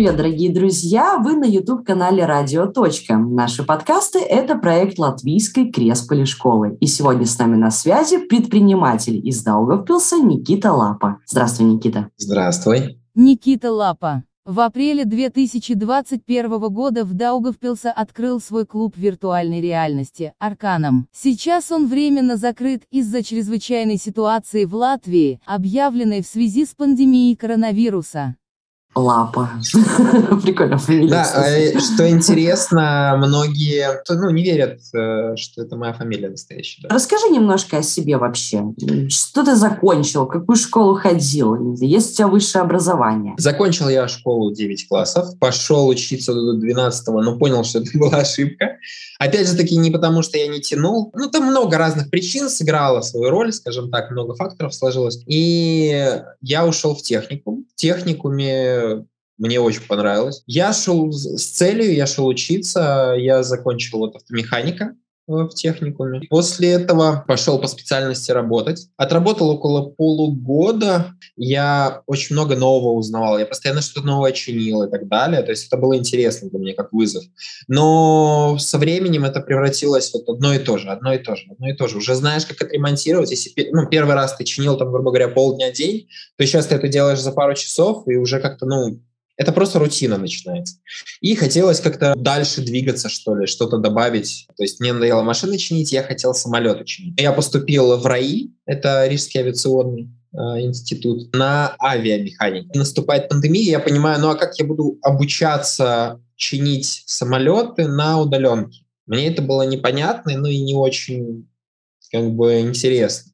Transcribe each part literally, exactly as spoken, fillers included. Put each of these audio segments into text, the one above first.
привет, дорогие друзья! Вы на YouTube-канале «Радио Точка». Наши подкасты – это проект латвийской Кресполи школы. И сегодня с нами на связи предприниматель из Даугавпилса Никита Лапа. Здравствуй, Никита! Здравствуй! Никита Лапа. В апреле две тысячи двадцать первого года в Даугавпилсе открыл свой клуб виртуальной реальности «Арканом». Сейчас он временно закрыт из-за чрезвычайной ситуации в Латвии, объявленной в связи с пандемией коронавируса. Лапа. Прикольно. Да, что интересно, многие ну, не верят, что это моя фамилия настоящая. Да. Расскажи немножко о себе вообще. Что ты закончил? Какую школу ходил? Есть у тебя высшее образование? Закончил я школу девять классов. Пошел учиться до двенадцатого, но понял, что это была ошибка. Опять же таки, не потому, что я не тянул. Ну, там много разных причин сыграло свою роль, скажем так, много факторов сложилось. И я ушел в техникум. В техникуме мне очень понравилось. Я шел с целью, я шел учиться, я закончил вот автомеханика в техникуме. После этого пошел по специальности работать. Отработал около полугода. Я очень много нового узнавал. Я постоянно что-то новое чинил и так далее. То есть это было интересно для меня как вызов. Но со временем это превратилось вот одно и то же, одно и то же, одно и то же. Уже знаешь, как отремонтировать. Если ну, первый раз ты чинил, там, грубо говоря, полдня день, то сейчас ты это делаешь за пару часов и уже как-то, ну, это просто рутина начинается. И хотелось как-то дальше двигаться, что ли, что-то добавить. То есть мне надоело машины чинить, я хотел самолеты чинить. Я поступил в РАИ, это Рижский авиационный э, институт, на авиамеханику. Наступает пандемия, я понимаю, ну а как я буду обучаться чинить самолеты на удаленке? Мне это было непонятно, ну и не очень как бы интересно.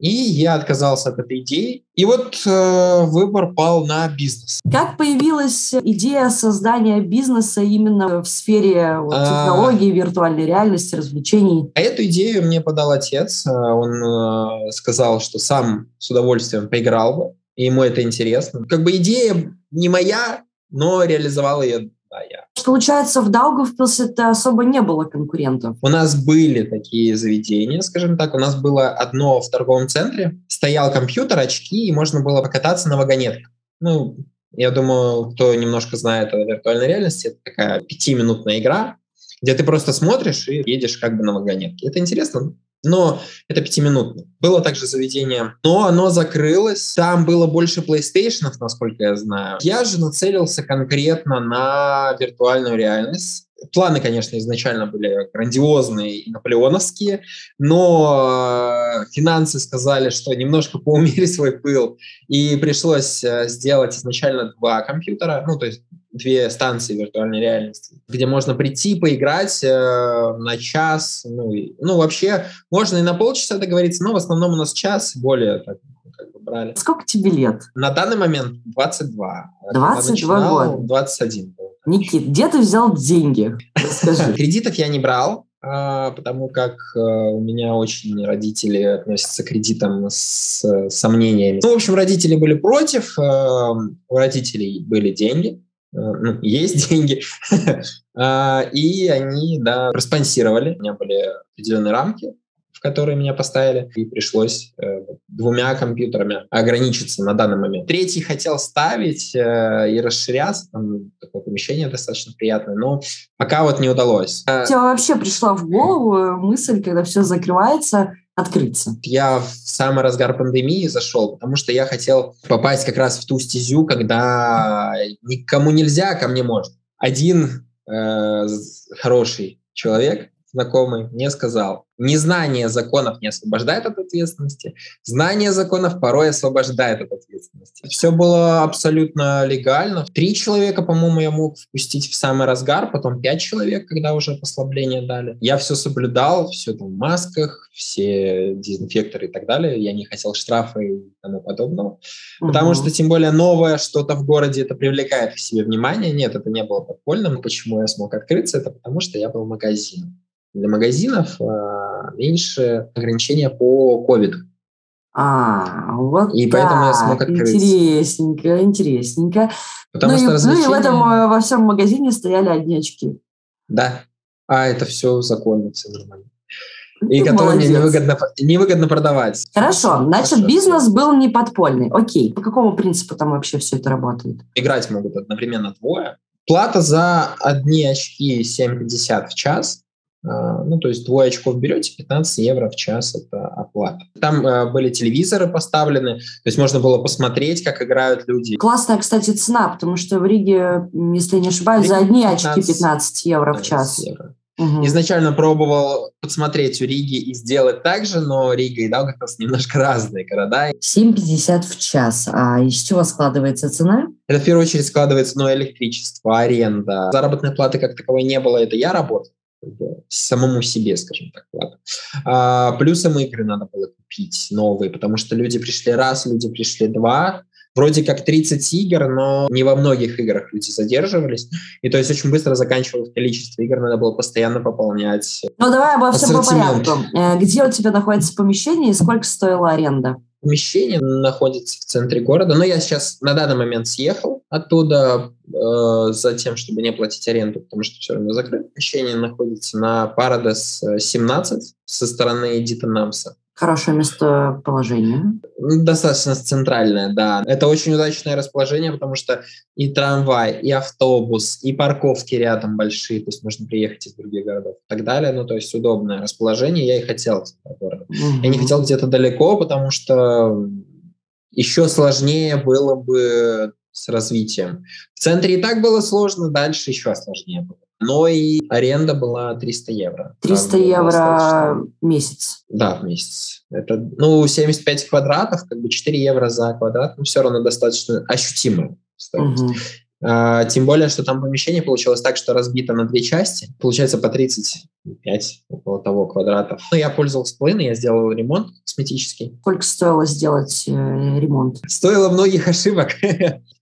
И я отказался от этой идеи. И вот э, выбор пал на бизнес. Как появилась идея создания бизнеса именно в сфере вот, технологий, а... виртуальной реальности, развлечений? А эту идею мне подал отец. Он э, сказал, что сам с удовольствием поиграл бы. И ему это интересно. Как бы идея не моя, но реализовал ее да, я. Получается, в Даугавпилсе-то особо не было конкурентов. У нас были такие заведения, скажем так. У нас было одно в торговом центре. Стоял компьютер, очки, и можно было покататься на вагонетках. Ну, я думаю, кто немножко знает о виртуальной реальности, это такая пятиминутная игра, где ты просто смотришь и едешь как бы на вагонетке. Это интересно, но это пятиминутно. Было также заведение, но оно закрылось. Там было больше PlayStation, насколько я знаю. Я же нацелился конкретно на виртуальную реальность. Планы, конечно, изначально были грандиозные и наполеоновские, но финансы сказали, что немножко поумерили свой пыл, и пришлось сделать изначально два компьютера, ну, то есть две станции виртуальной реальности, где можно прийти, поиграть э, на час, ну, и, ну, вообще, можно и на полчаса договориться, но в основном у нас час, более так, как бы брали. Сколько тебе лет? На данный момент двадцать два. двадцать два года? двадцать один был. Никит, где ты взял деньги? Расскажи. Кредитов я не брал, потому как у меня очень родители относятся к кредитам с сомнениями. Ну, в общем, родители были против, у родителей были деньги, ну, есть деньги, и они, да, проспонсировали. У меня были определенные рамки, в которые меня поставили, и пришлось э, двумя компьютерами ограничиться на данный момент. Третий хотел ставить э, и расширяться, там такое помещение достаточно приятное, но пока вот не удалось. Тебе вообще пришла в голову мысль, когда все закрывается, открыться? Я в самый разгар пандемии зашел, потому что я хотел попасть как раз в ту стезю, когда никому нельзя, ко мне можно. Один э, хороший человек, знакомый, мне сказал: незнание законов не освобождает от ответственности, знание законов порой освобождает от ответственности. Все было абсолютно легально. Три человека, по-моему, я мог впустить в самый разгар, потом пять человек, когда уже послабление дали. Я все соблюдал, все там в масках, все дезинфекторы и так далее. Я не хотел штрафы и тому подобного. Угу. Потому что, тем более, новое что-то в городе, это привлекает к себе внимание. Нет, это не было подпольным. Почему я смог открыться? Это потому, что я был магазином. Для магазинов э, меньше ограничения по ковиду. А, вот и так. Поэтому я смог открыться. Интересненько, интересненько. Потому ну, что и, развлечения... ну и в этом во всем магазине стояли одни очки. Да. А это все законно, все нормально. И которые мне невыгодно, невыгодно продавать. Хорошо, значит, Хорошо. бизнес был не подпольный. Окей, по какому принципу там вообще все это работает? Играть могут одновременно двое. Плата за одни очки семь пятьдесят в час. Ну, то есть двое очков берете, пятнадцать евро в час – это оплата. Там э, были телевизоры поставлены, то есть можно было посмотреть, как играют люди. Классная, кстати, цена, потому что в Риге, если не ошибаюсь, за одни очки пятнадцать евро в час. Евро. Угу. Изначально пробовал подсмотреть у Риги и сделать так же, но Рига и Даугавпилс немножко разные города. семь пятьдесят в час. А из чего складывается цена? Это в первую очередь складывается, ну, электричество, аренда. Заработной платы как таковой не было, это я работал. Самому себе, скажем так, ладно. А, плюсом игры надо было купить новые, потому что люди пришли раз, люди пришли два. Вроде как тридцать игр, но не во многих играх люди задерживались. И то есть очень быстро заканчивалось количество игр, надо было постоянно пополнять. Ну давай обо всем по порядку. Где у тебя находится помещение и сколько стоила аренда? Помещение находится в центре города, но я сейчас на данный момент съехал оттуда э, за тем, чтобы не платить аренду, потому что все равно закрыто. Помещение находится на Парадокс семнадцать со стороны Дитанамса. Хорошее местоположение. Достаточно центральное, да. Это очень удачное расположение, потому что и трамвай, и автобус, и парковки рядом большие, то есть можно приехать из других городов и так далее. Ну, то есть удобное расположение. Я и хотел. Угу. Я не хотел где-то далеко, потому что еще сложнее было бы с развитием. В центре и так было сложно, дальше еще сложнее было. Но и аренда была триста евро. триста евро в месяц? Да, в месяц. Это, ну, семьдесят пять квадратов, как бы четыре евро за квадрат, но все равно достаточно ощутимо стоит. Угу. А, тем более, что там помещение получилось так, что разбито на две части. Получается по тридцать пять, около того, квадратов. Но я пользовался плейной, я сделал ремонт косметический. Сколько стоило сделать э, ремонт? Стоило многих ошибок.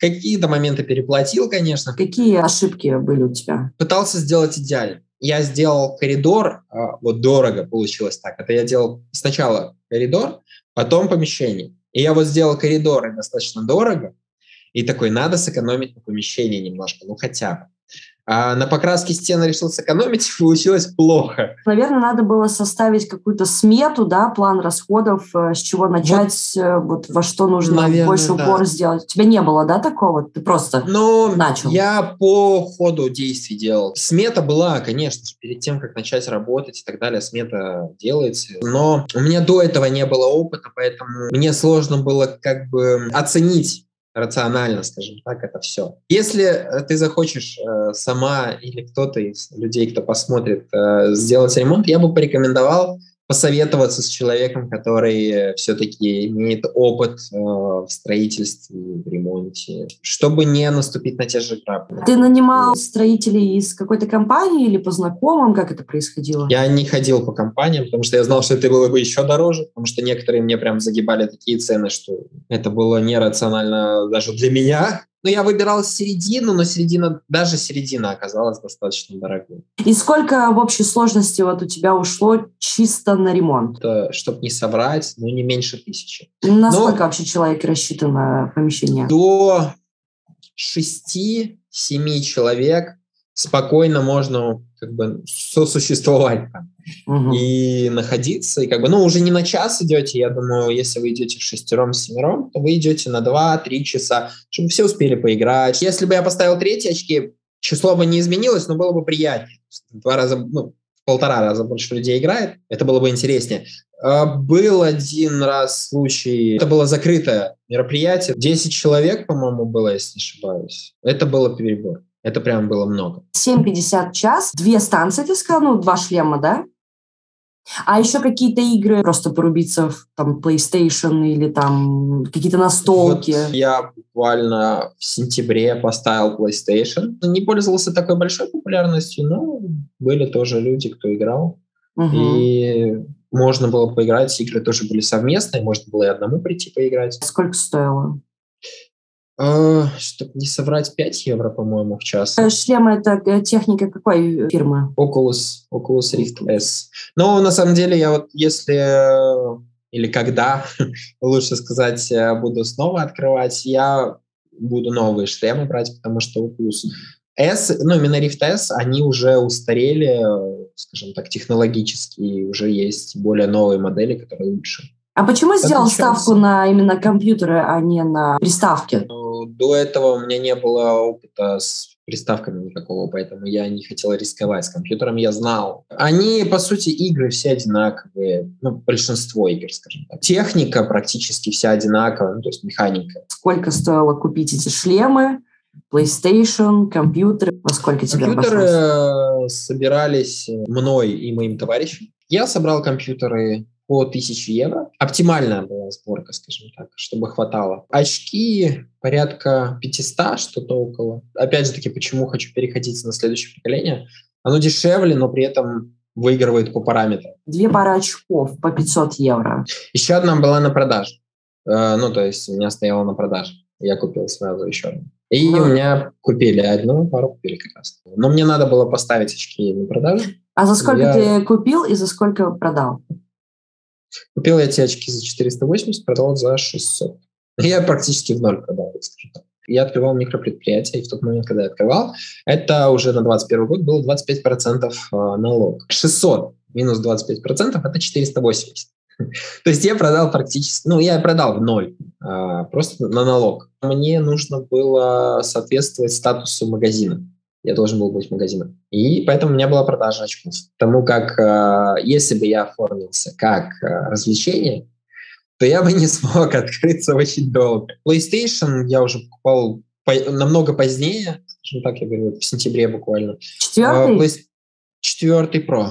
Какие-то моменты переплатил, конечно. Какие ошибки были у тебя? Пытался сделать идеально. Я сделал коридор, вот дорого получилось так. Это я делал сначала коридор, потом помещение. И я вот сделал коридоры достаточно дорого. И такой, надо сэкономить на помещении немножко, ну хотя бы. А на покраске стен решил сэкономить, получилось плохо. Наверное, надо было составить какую-то смету, да, план расходов, с чего начать, вот, вот во что нужно наверное, больше да. упор сделать. У тебя не было, да, такого? Ты просто Но начал. Я по ходу действий делал. Смета была, конечно же, перед тем, как начать работать и так далее, смета делается. Но у меня до этого не было опыта, поэтому мне сложно было как бы оценить, рационально, скажем так, это все. Если ты захочешь э, сама или кто-то из людей, кто посмотрит, э, сделать ремонт, я бы порекомендовал посоветоваться с человеком, который все-таки имеет опыт э, в строительстве, в ремонте, чтобы не наступить на те же грабли. Ты нанимал строителей из какой-то компании или по знакомым? Как это происходило? Я не ходил по компаниям, потому что я знал, что это было бы еще дороже, потому что некоторые мне прям загибали такие цены, что это было нерационально даже для меня. Ну, я выбирал середину, но середина, даже середина оказалась достаточно дорогой. И сколько в общей сложности вот у тебя ушло чисто на ремонт? Чтобы не соврать, ну, не меньше тысячи. Насколько но вообще человек рассчитан на помещение? До шести-семи человек спокойно можно как бы сосуществовать там. Угу. И находиться, и как бы, ну, уже не на час идете, я думаю, если вы идете в шестером-семером, то вы идете на два-три часа, чтобы все успели поиграть. Если бы я поставил третьи очки, число бы не изменилось, но было бы приятнее. Два раза, ну, в полтора раза больше людей играет, это было бы интереснее. Был один раз случай, это было закрытое мероприятие, десять человек, по-моему, было, если не ошибаюсь. Это было перебор. Это прям было много. семь пятьдесят час, две станции, ты сказал, ну, два шлема, да? А еще какие-то игры, просто порубиться в там, PlayStation или там какие-то настолки? Вот я буквально в сентябре поставил PlayStation. Не пользовался такой большой популярностью, но были тоже люди, кто играл. Угу. И можно было поиграть, игры тоже были совместные, можно было и одному прийти поиграть. Сколько стоило? Чтобы не соврать, пять евро, по-моему, в час. Шлемы — это техника какой фирмы? Oculus, Oculus Rift S. Но на самом деле я вот если, или когда, лучше сказать, буду снова открывать, я буду новые шлемы брать, потому что Oculus S, ну именно Rift S, они уже устарели скажем так, технологически, и уже есть более новые модели, которые лучше. А почему сделал ставку на именно компьютеры, а не на приставки? Ну, до этого у меня не было опыта с приставками никакого, поэтому я не хотел рисковать с компьютером, я знал. Они, по сути, игры все одинаковые, ну, большинство игр, скажем так. Техника практически вся одинаковая, ну, то есть механика. Сколько стоило купить эти шлемы? PlayStation, компьютеры? Во сколько тебе обошлось? Компьютеры собирались мной и моим товарищем. Я собрал компьютеры по тысяче евро. Оптимальная была сборка, скажем так, чтобы хватало. Очки порядка пятьсот, что-то около. Опять же таки, почему хочу переходить на следующее поколение? Оно дешевле, но при этом выигрывает по параметрам. Две пары очков по пятьсот евро. Еще одна была на продаже. Ну, то есть у меня стояла на продаже. Я купил сразу еще одну. И ну, у меня купили одну пару, купили как раз. Но мне надо было поставить очки на продажу. А за сколько я... ты купил и за сколько продал? Купил я эти очки за четыреста восемьдесят, продал за шестьсот. Я практически в ноль продал. Я открывал микропредприятие, и в тот момент, когда я открывал, это уже на двадцать первый год было двадцать пять процентов налог. шестьсот минус двадцать пять процентов – это четыреста восемьдесят. То есть я продал практически, ну, я продал в ноль, а, просто на налог. Мне нужно было соответствовать статусу магазина. Я должен был быть магазином. И поэтому у меня была продажа очков. Потому как, а, если бы я оформился как а, развлечение, то я бы не смог открыться очень долго. PlayStation я уже покупал по, намного позднее, скажем так, я говорю, в сентябре буквально. Четвертый? А, четвертый Pro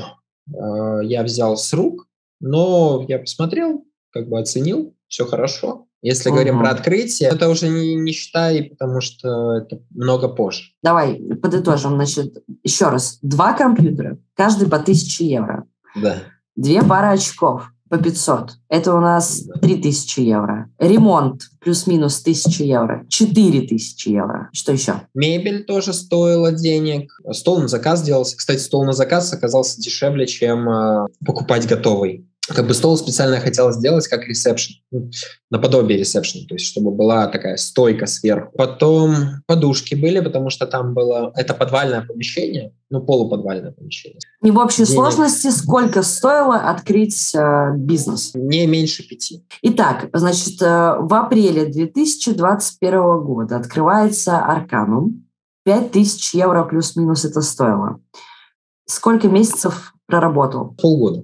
а, я взял с рук. Но я посмотрел, как бы оценил, все хорошо. Если угу. говорим про открытие, это уже не, не считай, потому что это много позже. Давай подытожим. Значит, еще раз. Два компьютера, каждый по тысяче евро. Да. Две пары очков по пятьсот. Это у нас да. три тысячи евро. Ремонт плюс-минус тысяча евро. четыре тысячи евро. Что еще? Мебель тоже стоила денег. Стол на заказ делался. Кстати, стол на заказ оказался дешевле, чем э, покупать готовый. Как бы стол специально хотел сделать как ресепшн, наподобие ресепшн, то есть чтобы была такая стойка сверху. Потом подушки были, потому что там было... Это подвальное помещение, ну, полуподвальное помещение. И в общей денег. Сложности сколько стоило открыть э, бизнес? Не меньше пяти. Итак, значит, э, в апреле две тысячи двадцать первого года открывается Арканум. пять тысяч евро плюс-минус это стоило. Сколько месяцев проработал? Полгода.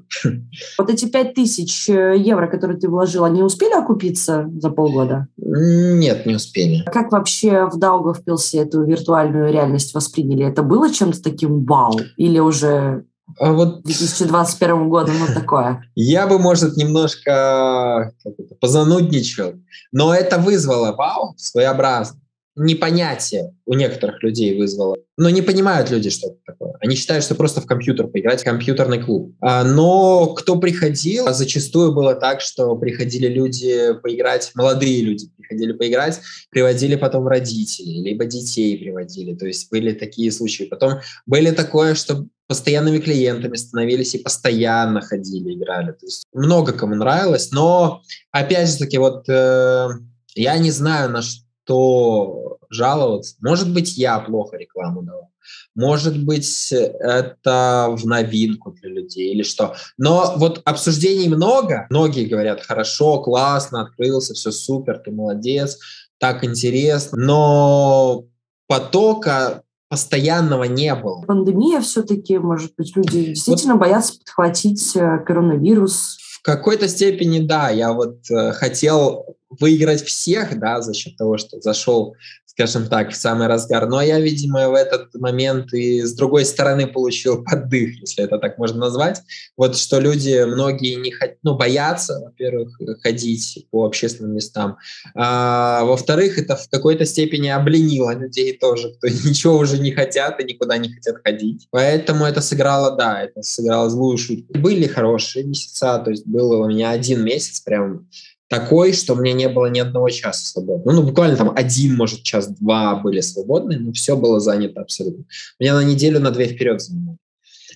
Вот эти пять тысяч евро, которые ты вложил, они успели окупиться за полгода? Нет, не успели. Как вообще в Даугавпилсе эту виртуальную реальность восприняли? Это было чем-то таким вау? Или уже а вот... две тысячи двадцать первым годом вот такое? Я бы, может, немножко позанудничал, но это вызвало вау своеобразно. Непонятие у некоторых людей вызвало. Но не понимают люди, что это такое. Они считают, что просто в компьютер поиграть, в компьютерный клуб. Но кто приходил, зачастую было так, что приходили люди поиграть, молодые люди приходили поиграть, приводили потом родителей, либо детей приводили. То есть были такие случаи. Потом были такое, что постоянными клиентами становились и постоянно ходили, играли. То есть много кому нравилось. Но, опять же таки, вот э, я не знаю, на что то жаловаться. Может быть, я плохо рекламу давал. Может быть, это в новинку для людей или что. Но вот обсуждений много. Многие говорят, хорошо, классно, открылся, все супер, ты молодец, так интересно. Но потока постоянного не было. Пандемия все-таки, может быть, люди действительно вот боятся подхватить коронавирус. В какой-то степени, да. Я вот э, хотел... выиграть всех, да, за счет того, что зашел, скажем так, в самый разгар. Но я, видимо, в этот момент и с другой стороны получил поддых, если это так можно назвать. Вот что люди, многие не хот... ну, боятся, во-первых, ходить по общественным местам. А, во-вторых, это в какой-то степени обленило людей тоже, кто ничего уже не хотят и никуда не хотят ходить. Поэтому это сыграло, да, это сыграло злую шутку. Были хорошие месяца, то есть был у меня один месяц прям такой, что у меня не было ни одного часа свободного. Ну, ну, буквально там один, может, час-два были свободные, но все было занято абсолютно. Меня на неделю, на две вперед занимало.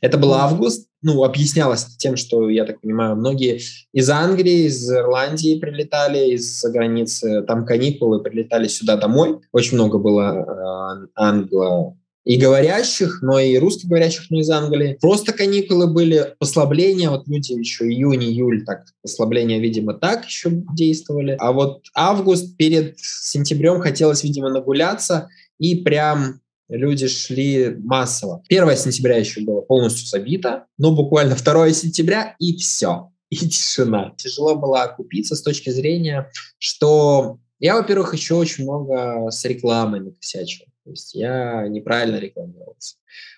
Это был август. Ну, объяснялось тем, что, я так понимаю, многие из Англии, из Ирландии прилетали, из-за границы, там каникулы, прилетали сюда домой. Очень много было э, англо и говорящих, но и русскоговорящих, но из Англии. Просто каникулы были, послабления, вот люди еще июнь, июль, так, послабления, видимо, так еще действовали. А вот август перед сентябрем хотелось, видимо, нагуляться, и прям люди шли массово. первое сентября еще было полностью забито, но буквально второе сентября и все, и тишина. Тяжело было окупиться с точки зрения, что я, во-первых, еще очень много с рекламой накосячил. То есть я неправильно рекламировался.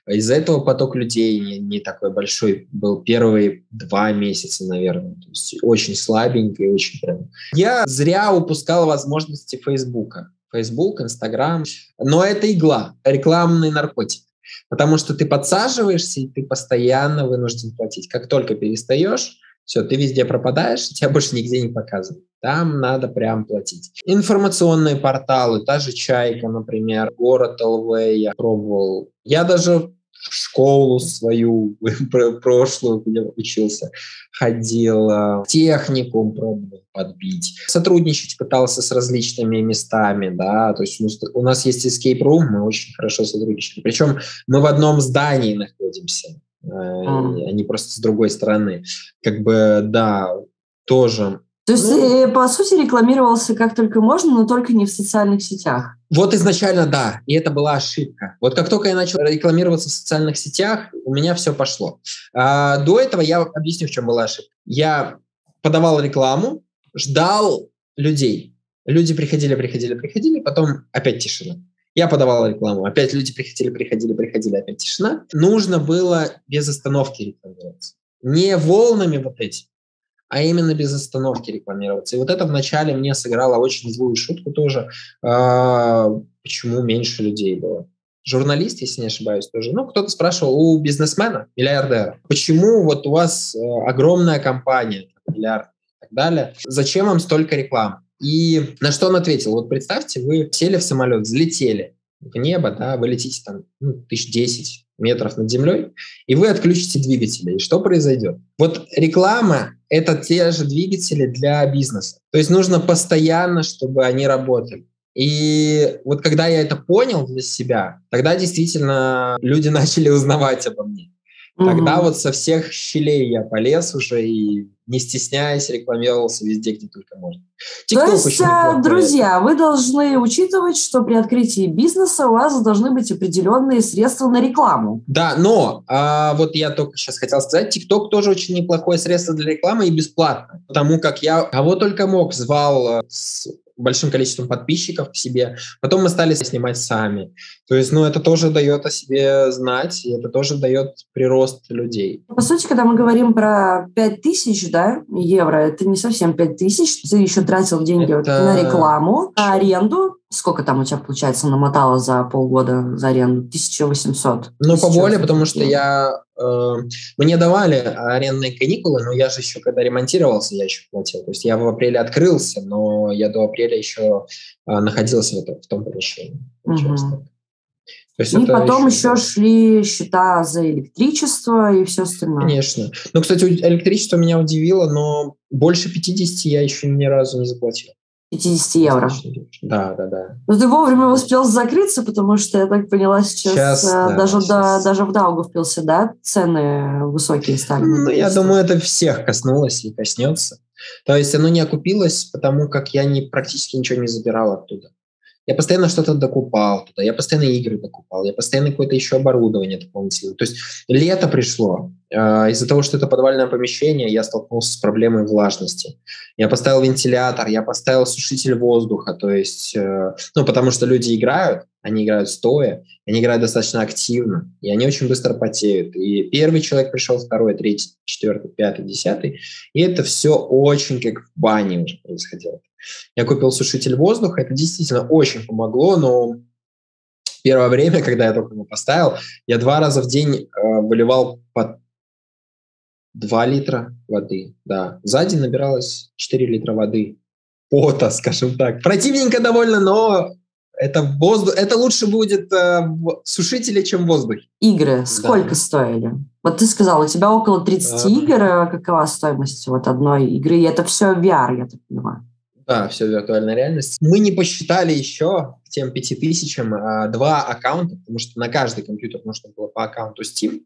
Из-за этого поток людей не, не такой большой был первые два месяца, наверное. То есть очень слабенький, очень прям. Я зря упускал возможности Фейсбука. Фейсбук, Инстаграм. Но это игла, рекламный наркотик. Потому что ты подсаживаешься, и ты постоянно вынужден платить. Как только перестаешь, все, ты везде пропадаешь, тебя больше нигде не показывают. Там надо прям платить. Информационные порталы, та же «Чайка», например, «Город ЛВ» я пробовал. Я даже в школу свою прошлую, где учился, ходил, техникум пробовал подбить. Сотрудничать пытался с различными местами, да, то есть у нас есть escape room, мы очень хорошо сотрудничаем. Причем мы в одном здании находимся, mm. они просто с другой стороны. Как бы, да, тоже... То есть, ну, по сути, рекламировался как только можно, но только не в социальных сетях. Вот изначально, да, и это была ошибка. Вот как только я начал рекламироваться в социальных сетях, у меня все пошло. А до этого я объясню, в чем была ошибка. Я подавал рекламу, ждал людей. Люди приходили, приходили, приходили, потом опять тишина. Я подавал рекламу, опять люди приходили, приходили, приходили, опять тишина. Нужно было без остановки рекламироваться. Не волнами вот эти, а именно без остановки рекламироваться. И вот это вначале мне сыграло очень злую шутку тоже, а, почему меньше людей было. Журналист, если не ошибаюсь, тоже. Ну, кто-то спрашивал у бизнесмена, миллиардера, почему вот у вас огромная компания, миллиард и так далее, зачем вам столько рекламы? И на что он ответил? Вот представьте, вы сели в самолет, взлетели в небо, да, вы летите там ну, тысяч десять метров над землей, и вы отключите двигатели. И что произойдет? Вот реклама – это те же двигатели для бизнеса. То есть нужно постоянно, чтобы они работали. И вот когда я это понял для себя, тогда действительно люди начали узнавать обо мне. Тогда угу. вот со всех щелей я полез уже и, не стесняясь, рекламировался везде, где только можно. TikTok То есть, друзья, вы должны учитывать, что при открытии бизнеса у вас должны быть определенные средства на рекламу. Да, но а, вот я только сейчас хотел сказать, TikTok тоже очень неплохое средство для рекламы и бесплатно, потому как я кого только мог звал с большим количеством подписчиков к себе. Потом мы стали снимать сами. То есть, ну, это тоже дает о себе знать, и это тоже дает прирост людей. По сути, когда мы говорим про пять тысяч, да, евро, это не совсем пять тысяч. Ты еще тратил деньги это... на рекламу, на аренду. Сколько там у тебя, получается, намотало за полгода за аренду? тысяча восемьсот. Ну, поболее, потому что я... Э, мне давали арендные каникулы, но я же еще, когда ремонтировался, я еще платил. То есть я в апреле открылся, но я до апреля еще э, находился в, в том помещении. Угу. И потом еще... еще шли счета за электричество и все остальное. Конечно. Ну, кстати, электричество меня удивило, но больше пятидесяти я еще ни разу не заплатил. пятьдесят евро. Да, да, да. Но ты вовремя успел закрыться, потому что, я так поняла, сейчас, сейчас да, даже, сейчас. Да, даже в Даугавпилсе, да, цены высокие стали. Ну, я думаю, это всех коснулось и коснется. То есть оно не окупилось, потому как я не, практически ничего не забирал оттуда. Я постоянно что-то докупал туда, я постоянно игры докупал, я постоянно какое-то еще оборудование дополнительное. То есть лето пришло, э, из-за того, что это подвальное помещение, я столкнулся с проблемой влажности. Я поставил вентилятор, я поставил сушитель воздуха, то есть, э, ну, потому что люди играют, они играют стоя, они играют достаточно активно, и они очень быстро потеют. И первый человек пришел, второй, третий, четвертый, пятый, десятый, и это все очень как в бане уже происходило. Я купил сушитель воздуха, это действительно очень помогло, но первое время, когда я только его поставил, я два раза в день э, выливал по два литра воды. Да. За день набиралось четыре литра воды, пота, скажем так. Противненько довольно, но это, воздух, это лучше будет э, в сушителе, чем в воздухе. Игры сколько да. стоили? Вот ты сказал, у тебя около тридцати а... игр, какова стоимость вот одной игры? И это все ви ар, я так понимаю. Да, все виртуальная реальность. Мы не посчитали еще к тем пяти тысячам а, два аккаунта, потому что на каждый компьютер нужно было по аккаунту Steam.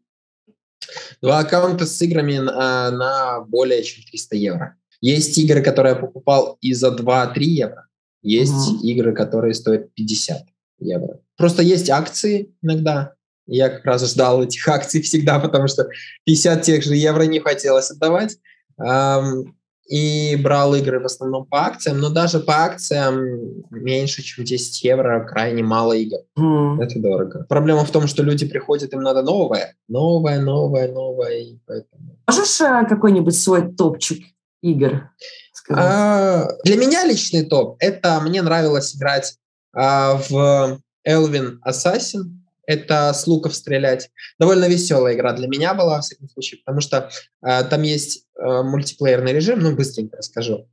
Два аккаунта с играми а, на более чем триста евро. Есть игры, которые я покупал и за два-три евро. Есть mm-hmm. игры, которые стоят пятьдесят евро. Просто есть акции иногда. Я как раз ждал этих акций всегда, потому что пятьдесят тех же евро не хотелось отдавать. Эм, и брал игры в основном по акциям, но даже по акциям меньше, чем десять евро, крайне мало игр. Mm. Это дорого. Проблема в том, что люди приходят, им надо новое, новое, новое, новое. И поэтому... Можешь а, какой-нибудь свой топчик игр сказать? А, для меня личный топ – это мне нравилось играть а, в Elven Assassin. Это с луков стрелять. Довольно веселая игра для меня была, во всяком случае, потому что э, там есть э, мультиплеерный режим, ну, быстренько расскажу.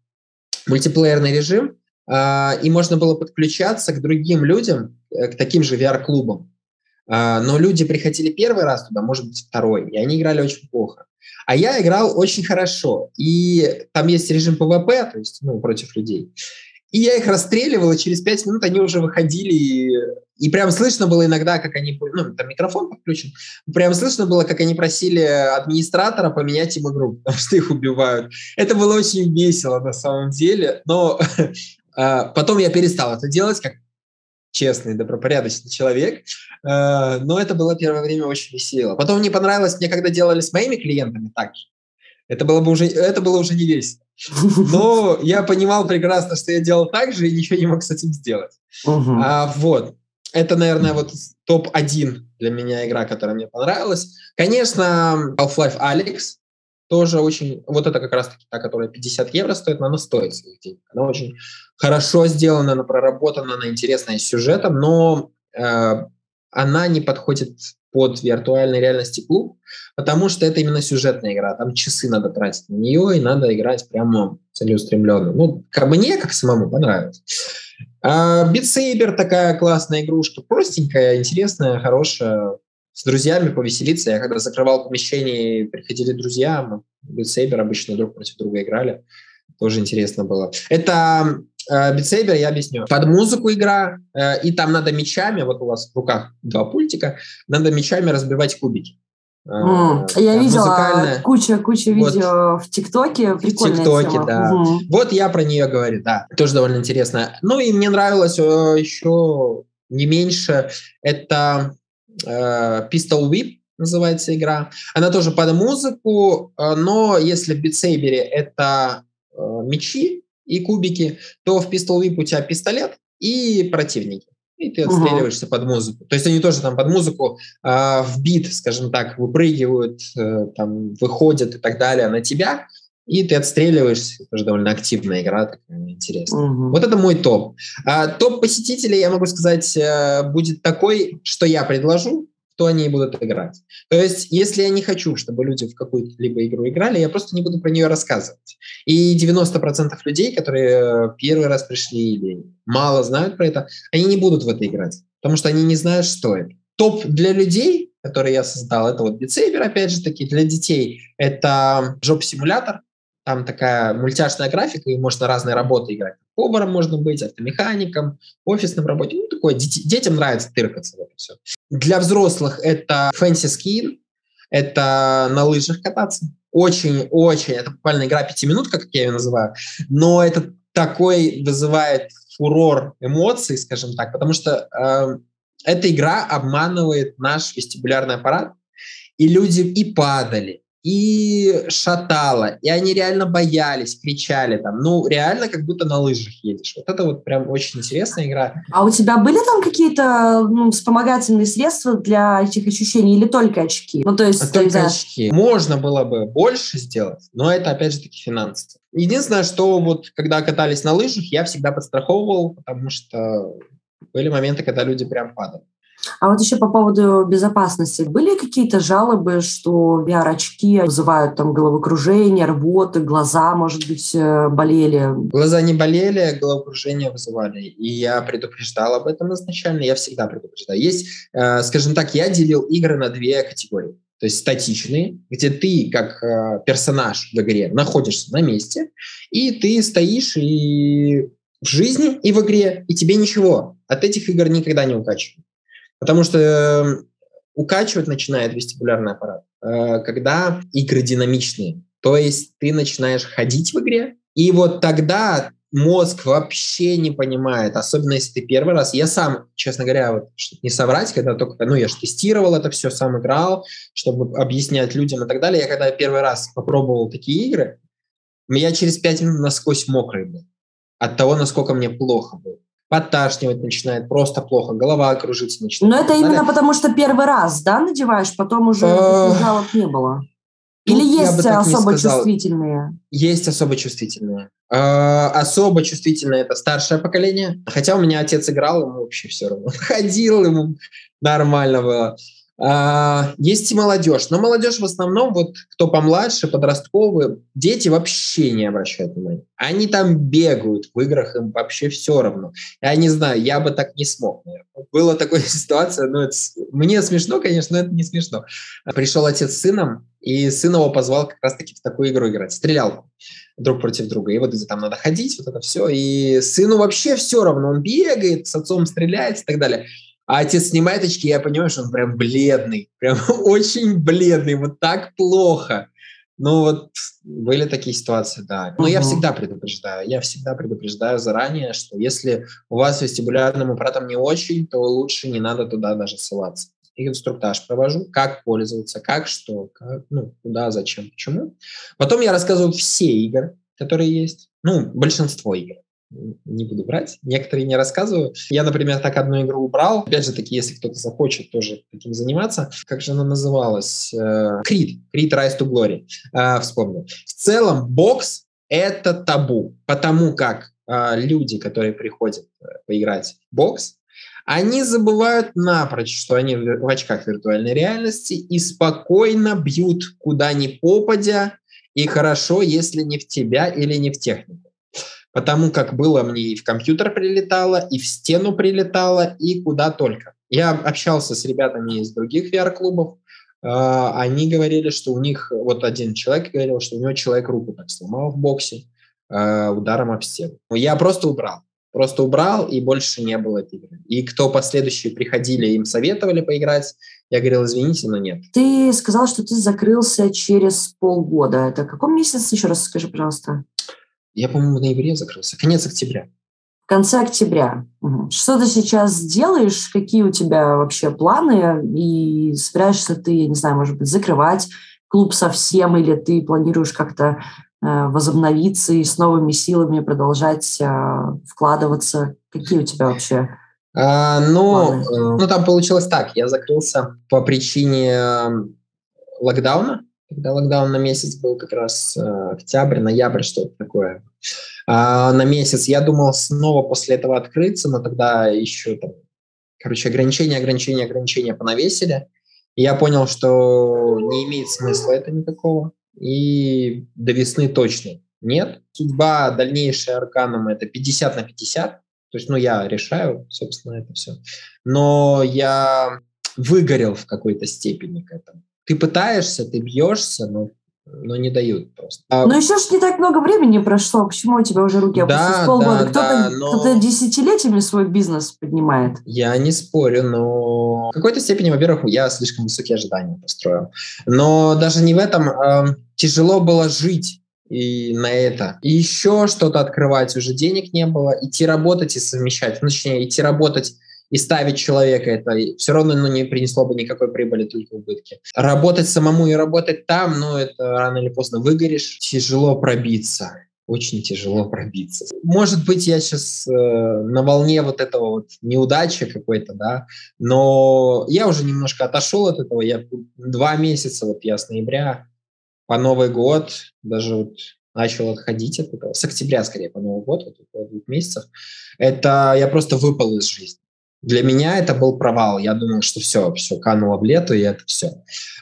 Мультиплеерный режим, э, и можно было подключаться к другим людям, э, к таким же ви ар-клубам. Э, но люди приходили первый раз туда, может быть, второй, и они играли очень плохо. А я играл очень хорошо. И там есть режим пэ вэ пэ, то есть, ну, против людей. И я их расстреливал, и через пять минут они уже выходили, и, и прям слышно было иногда, как они... Ну, там микрофон подключен. Прям слышно было, как они просили администратора поменять им игру, потому что их убивают. Это было очень весело на самом деле, но потом я перестал это делать, как честный, добропорядочный человек. Но это было первое время очень весело. Потом мне понравилось, мне когда делали с моими клиентами так же, это было бы уже, это было уже не весело. Но я понимал прекрасно, что я делал так же и ничего не мог с этим сделать. Uh-huh. А, вот. Это, наверное, вот топ-один для меня игра, которая мне понравилась. Конечно, Half-Life Alyx тоже очень... Вот это как раз-таки та, которая пятьдесят евро стоит, но она стоит своих денег. Она очень хорошо сделана, она проработана, она интересная с сюжетом, но э, она не подходит под виртуальной реальности клуб, потому что это именно сюжетная игра. Там часы надо тратить на нее, и надо играть прямо целеустремленно. Ну, как бы мне, как самому, понравилось. А Beat Saber такая классная игрушка, простенькая, интересная, хорошая. С друзьями повеселиться. Я когда закрывал помещение, приходили друзья, мы Beat Saber обычно друг против друга играли. Тоже интересно было. Это... Beat Saber, я объясню. Под музыку игра, и там надо мечами, вот у вас в руках два пультика, надо мечами разбивать кубики. Mm, я видела куча-куча вот. Видео в ТикТоке, прикольная тема. В ТикТоке, да. Угу. Вот я про нее говорю, да. Тоже довольно интересно. Ну и мне нравилось еще не меньше, это Pistol Whip называется игра. Она тоже под музыку, но если в Beat Saber это мечи, и кубики, то в Pistol Whip у тебя пистолет и противники. И ты отстреливаешься uh-huh. под музыку. То есть они тоже там под музыку э, в бит, скажем так, выпрыгивают, э, там, выходят и так далее на тебя, и ты отстреливаешься. Это же довольно активная игра, такая интересная. Uh-huh. Вот это мой топ. А, топ посетителей, я могу сказать, э, будет такой, что я предложу, то они и будут играть. То есть, если я не хочу, чтобы люди в какую-либо игру играли, я просто не буду про нее рассказывать. И девяносто процентов людей, которые первый раз пришли или мало знают про это, они не будут в это играть, потому что они не знают, что это. Топ для людей, который я создал, это вот Beat Saber, опять же таки, для детей это жоп-симулятор, там такая мультяшная графика, и можно разные работы играть. Поваром можно быть, автомехаником, офисным работником. Ну, такое, дет- детям нравится тыркаться в это все. Для взрослых это Fancy Skiing, это на лыжах кататься. Очень-очень, это буквально игра пяти минут, как я ее называю, но это такой вызывает фурор эмоций, скажем так, потому что э, эта игра обманывает наш вестибулярный аппарат, и люди и падали, и шатало, и они реально боялись, кричали там. Ну, реально, как будто на лыжах едешь. Вот это вот прям очень интересная игра. А у тебя были там какие-то ну, вспомогательные средства для этих ощущений или только очки? Ну, то есть... А только да. очки. Можно было бы больше сделать, но это, опять же таки, финансы. Единственное, что вот, когда катались на лыжах, я всегда подстраховывал, потому что были моменты, когда люди прям падали. А вот еще по поводу безопасности. Были какие-то жалобы, что ви ар-очки вызывают там головокружение, рвоты, глаза, может быть, болели? Глаза не болели, головокружение вызывали. И я предупреждал об этом изначально, я всегда предупреждаю. Есть, э, скажем так, я делил игры на две категории. то есть статичные, где ты как э, персонаж в игре находишься на месте, и ты стоишь и в жизни, и в игре, и тебе ничего. От этих игр никогда не укачивают. Потому что э, укачивать начинает вестибулярный аппарат, э, когда игры динамичные. То есть ты начинаешь ходить в игре, и вот тогда мозг вообще не понимает, особенно если ты первый раз. Я сам, честно говоря, вот, чтобы не соврать, когда только, ну, я же тестировал это все, сам играл, чтобы объяснять людям и так далее. Я когда первый раз попробовал такие игры, я через пять минут насквозь мокрый был от того, насколько мне плохо было. Подташнивать начинает, просто плохо, голова кружится начинает. Но это именно потому, что первый раз, да, надеваешь, потом уже жалоб не было? Или есть особо чувствительные? Есть особо чувствительные. Э-э- особо чувствительные – это старшее поколение. Хотя у меня отец играл, ему вообще все равно. Ходил, ему нормально было. Э-э- есть и молодежь. Но молодежь в основном, вот кто помладше, подростковые, дети вообще не обращают внимания. Они там бегают в играх, им вообще все равно. Я не знаю, я бы так не смог, наверное. Была такая ситуация, но это... мне смешно, конечно, но это не смешно. Пришел отец с сыном, и сын его позвал как раз-таки в такую игру играть. Стрелялку друг против друга. И вот там надо ходить, вот это все. И сыну вообще все равно. Он бегает, с отцом стреляет и так далее. А отец снимает очки, и я понимаю, что он прям бледный. Прям очень бледный. Вот так плохо. Ну вот были такие ситуации, да. Но угу. я всегда предупреждаю. Я всегда предупреждаю заранее, что если у вас с вестибулярным аппаратом не очень, то лучше не надо туда даже ссылаться. И инструктаж провожу, как пользоваться, как что, как, ну, куда, зачем, почему. Потом я рассказываю все игры, которые есть. Ну, большинство игр. Не буду брать. Некоторые не рассказываю. Я, например, так одну игру убрал. Опять же таки, если кто-то захочет тоже этим заниматься. Как же она называлась? Creed. Creed Rise to Glory. А, вспомнил. В целом, бокс — это табу. Потому как а, люди, которые приходят поиграть в бокс, они забывают напрочь, что они в очках виртуальной реальности и спокойно бьют куда ни попадя, и хорошо, если не в тебя или не в технику. Потому как было мне и в компьютер прилетало, и в стену прилетало, и куда только. Я общался с ребятами из других ви ар-клубов, они говорили, что у них, вот один человек говорил, что у него человек руку так сломал в боксе ударом об стену. Я просто убрал. Просто убрал, и больше не было этой игры. И кто последующие приходили, им советовали поиграть, я говорил, извините, но нет. Ты сказал, что ты закрылся через полгода. Это в каком месяце? Еще раз скажи, пожалуйста. Я, по-моему, в ноябре закрылся. Конец октября. В конце октября. Угу. Что ты сейчас делаешь? Какие у тебя вообще планы? И собираешься ты, я не знаю, может быть, закрывать клуб совсем, или ты планируешь как-то возобновиться и с новыми силами продолжать а, вкладываться? Какие у тебя вообще а, ну, планы? Ну, там получилось так. Я закрылся по причине локдауна. Когда локдаун на месяц был как раз октябрь, ноябрь, что-то такое. А, на месяц я думал снова после этого открыться, но тогда еще там, короче, ограничения, ограничения, ограничения понавесили. И я понял, что не имеет смысла это никакого. И до весны точно нет. Судьба дальнейшая Арканом – это пятьдесят на пятьдесят. То есть, ну, я решаю, собственно, это все. Но я выгорел в какой-то степени к этому. Ты пытаешься, ты бьешься, но, но не дают просто. А... Но еще ж не так много времени прошло. Почему у тебя уже руки опустились? Да, полгода? Да, кто-то, да, но... кто-то десятилетиями свой бизнес поднимает. Я не спорю, но в какой-то степени, во-первых, я слишком высокие ожидания построил. Но даже не в этом... А... Тяжело было жить и на это. И еще что-то открывать, уже денег не было. Идти работать и совмещать. Ну, точнее, идти работать и ставить человека, это все равно, ну, не принесло бы никакой прибыли, только убытки. Работать самому и работать там, ну, это рано или поздно выгоришь. Тяжело пробиться. Очень тяжело пробиться. Может быть, я сейчас э, на волне вот этого вот неудачи какой-то, да, но я уже немножко отошел от этого. Я два месяца, вот я с ноября... По Новый год даже вот начал отходить от этого. С октября, скорее, по Новый год, вот около двух месяцев. Это я просто выпал из жизни. Для меня это был провал. Я думал, что все, все, кануло в лету, и это все.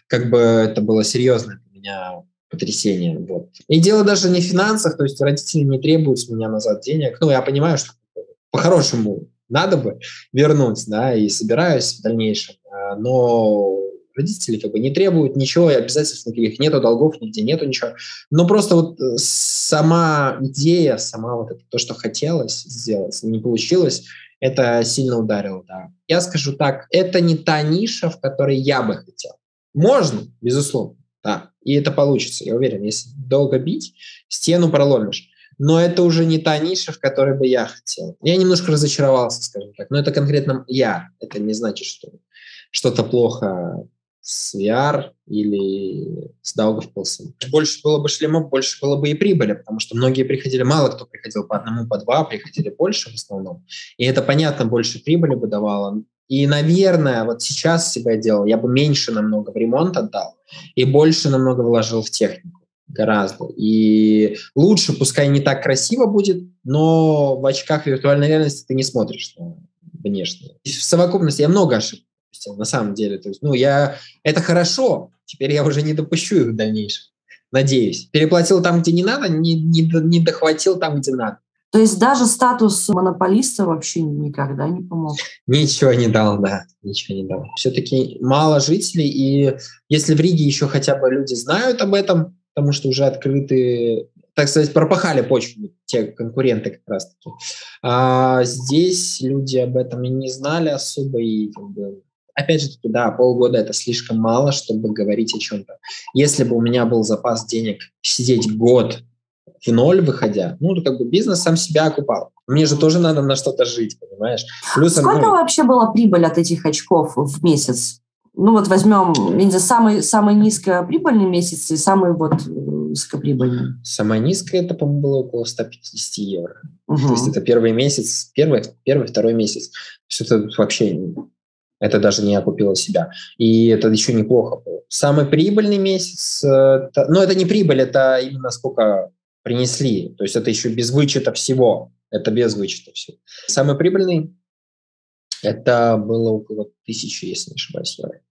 Как бы это было серьезное для меня потрясение. Вот. И дело даже не в финансах, то есть родители не требуют с меня назад денег. Ну, я понимаю, что по-хорошему надо бы вернуть, да, и собираюсь в дальнейшем. Но родители как бы не требуют ничего, и обязательств никаких нету, долгов нигде нету, ничего. Но просто вот сама идея, сама вот это, то, что хотелось сделать, не получилось, это сильно ударило, да. Я скажу так, это не та ниша, в которой я бы хотел. Можно, безусловно, да, и это получится, я уверен, если долго бить, стену проломишь. Но это уже не та ниша, в которой бы я хотел. Я немножко разочаровался, скажем так. Но это конкретно я. Это не значит, что что-то плохо с ви ар или с Даугавпилсом. Больше было бы шлемов, больше было бы и прибыли, потому что многие приходили, мало кто приходил по одному, по два, приходили больше в основном. И это, понятно, больше прибыли бы давало. И, наверное, вот сейчас себя делал, я бы меньше намного в ремонт отдал и больше намного вложил в технику. Гораздо. И лучше, пускай не так красиво будет, но в очках виртуальной реальности ты не смотришь на внешнее. В совокупности я много ошибок допустил, на самом деле. То есть, ну, я... Это хорошо, теперь я уже не допущу их в дальнейшем, надеюсь. Переплатил там, где не надо, не, не, не дохватил там, где надо. То есть даже статус монополиста вообще никогда не помог? Ничего не дал, да, ничего не дал. Все-таки мало жителей, и если в Риге еще хотя бы люди знают об этом, потому что уже открыты, так сказать, пропахали почву те конкуренты как раз-таки. А здесь люди об этом и не знали особо. И, как бы, опять же, да, полгода это слишком мало, чтобы говорить о чем-то. Если бы у меня был запас денег сидеть год в ноль выходя, ну, как бы бизнес сам себя окупал. Мне же тоже надо на что-то жить, понимаешь? Плюсом, сколько ну, вообще была прибыль от этих очков в месяц? Ну вот возьмем самый, самый низкоприбыльный месяц и самый вот высокоприбыльный. Самое низкое, это, по-моему, было около сто пятьдесят евро. Угу. То есть это первый месяц, первый, первый, второй месяц. Все это вообще, это даже не окупило себя. И это еще неплохо было. Самый прибыльный месяц, это, ну это не прибыль, это именно сколько принесли. То есть это еще без вычета всего. Это без вычета всего. Самый прибыльный, это было около тысячи, если не ошибаюсь, евро.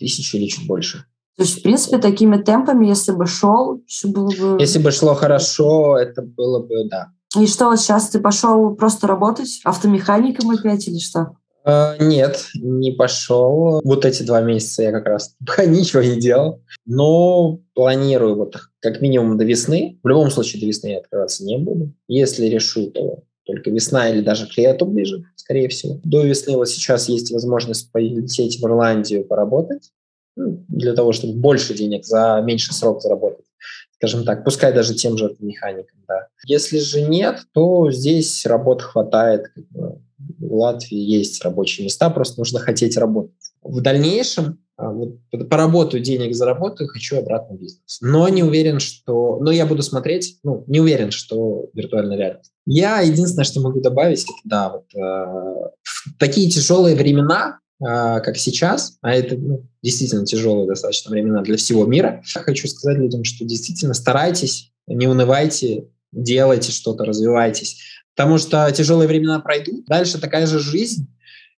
Тысячи или чуть больше. То есть, в принципе, такими темпами, если бы шел, все было бы... Если бы шло хорошо, это было бы, да. И что, вот сейчас ты пошел просто работать автомехаником опять или что? А, нет, не пошел. Вот эти два месяца я как раз пока ничего не делал. Но планирую вот как минимум до весны. В любом случае до весны я открываться не буду. Если решу, то... Только весна или даже к лету ближе, скорее всего. До весны вот сейчас есть возможность полететь в Ирландию поработать, ну, для того, чтобы больше денег за меньший срок заработать, скажем так, пускай даже тем же механиком, да. Если же нет, то здесь работы хватает. Как бы, в Латвии есть рабочие места, просто нужно хотеть работать. В дальнейшем вот, поработаю, денег заработаю, хочу обратно в бизнес. Но не уверен, что... Но я буду смотреть, ну, не уверен, что виртуальная реальность. Я единственное, что могу добавить, это, да, вот, э, в такие тяжелые времена, э, как сейчас, а это ну, действительно тяжелые достаточно времена для всего мира, я хочу сказать людям, что действительно старайтесь, не унывайте, делайте что-то, развивайтесь. Потому что тяжелые времена пройдут, дальше такая же жизнь,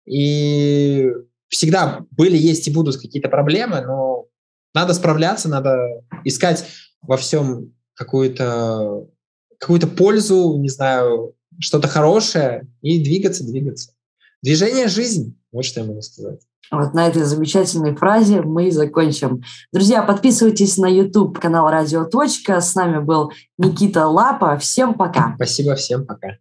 и... Всегда были, есть и будут какие-то проблемы, но надо справляться, надо искать во всем какую-то, какую-то пользу, не знаю, что-то хорошее, и двигаться, двигаться. Движение – жизнь. Вот что я могу сказать. Вот на этой замечательной фразе мы и закончим. Друзья, подписывайтесь на YouTube-канал «Радио Точка». С нами был Никита Лапа. Всем пока. Спасибо, всем пока.